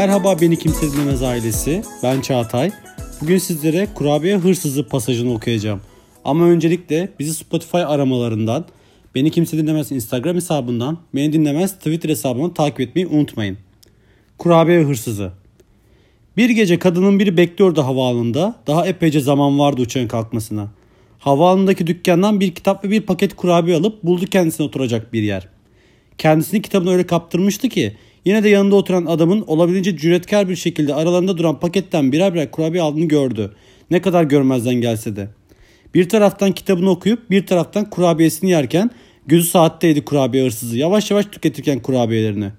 Merhaba beni kimse dinlemez ailesi, ben Çağatay. Bugün sizlere kurabiye hırsızı pasajını okuyacağım. Ama öncelikle bizi Spotify aramalarından, beni kimse dinlemez Instagram hesabından, beni dinlemez Twitter hesabından takip etmeyi unutmayın. Kurabiye hırsızı. Bir gece kadının biri bekliyordu havaalanında, daha epeyce zaman vardı uçağın kalkmasına. Havaalanındaki dükkandan bir kitap ve bir paket kurabiye alıp buldu kendisine oturacak bir yer. Kendisini kitabına öyle kaptırmıştı ki yine de yanında oturan adamın olabildiğince cüretkar bir şekilde aralarında duran paketten birer birer kurabiye aldığını gördü. Ne kadar görmezden gelse de. Bir taraftan kitabını okuyup bir taraftan kurabiyesini yerken gözü saatteydi kurabiye hırsızı, yavaş yavaş tüketirken kurabiyelerini.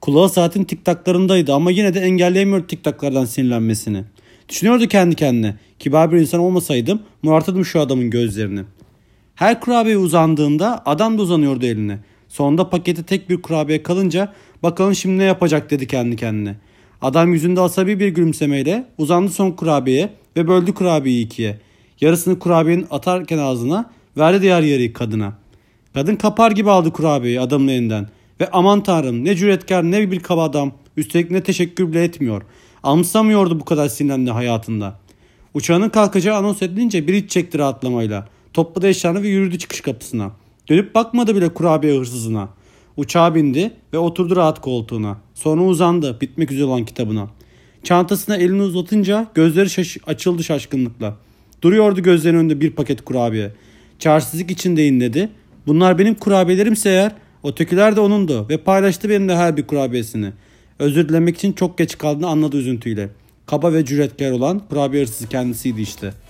Kulağı saatin tiktaklarındaydı ama yine de engelleyemiyordu tiktaklardan sinirlenmesini. Düşünüyordu kendi kendine, kibar bir insan olmasaydım morartırdım şu adamın gözlerini. Her kurabiye uzandığında adam da uzanıyordu eline. Sonunda pakete tek bir kurabiye kalınca bakalım şimdi ne yapacak dedi kendi kendine. Adam yüzünde asabi bir gülümsemeyle uzandı son kurabiyeye ve böldü kurabiyeyi ikiye. Yarısını kurabiyenin atarken ağzına, verdi diğer yarıyı kadına. Kadın kapar gibi aldı kurabiyeyi adamın elinden. Ve aman tanrım, ne cüretkar, ne bir kaba adam, üstelik ne teşekkür bile etmiyor. Anımsamıyordu bu kadar sinirlendi hayatında. Uçağının kalkacağı anons edilince bir iç çekti rahatlamayla. Topladı eşyalarını ve yürüdü çıkış kapısına. Dönüp bakmadı bile kurabiye hırsızına. Uçağa bindi ve oturdu rahat koltuğuna. Sonra uzandı bitmek üzere olan kitabına. Çantasına elini uzatınca gözleri açıldı şaşkınlıkla. Duruyordu gözlerinin önünde bir paket kurabiye. Çaresizlik içinde inledi. Bunlar benim kurabiyelerimse eğer, ötekiler de onundu ve paylaştı benimle her bir kurabiyesini. Özür dilemek için çok geç kaldığını anladı üzüntüyle. Kaba ve cüretkar olan kurabiye hırsızı kendisiydi işte.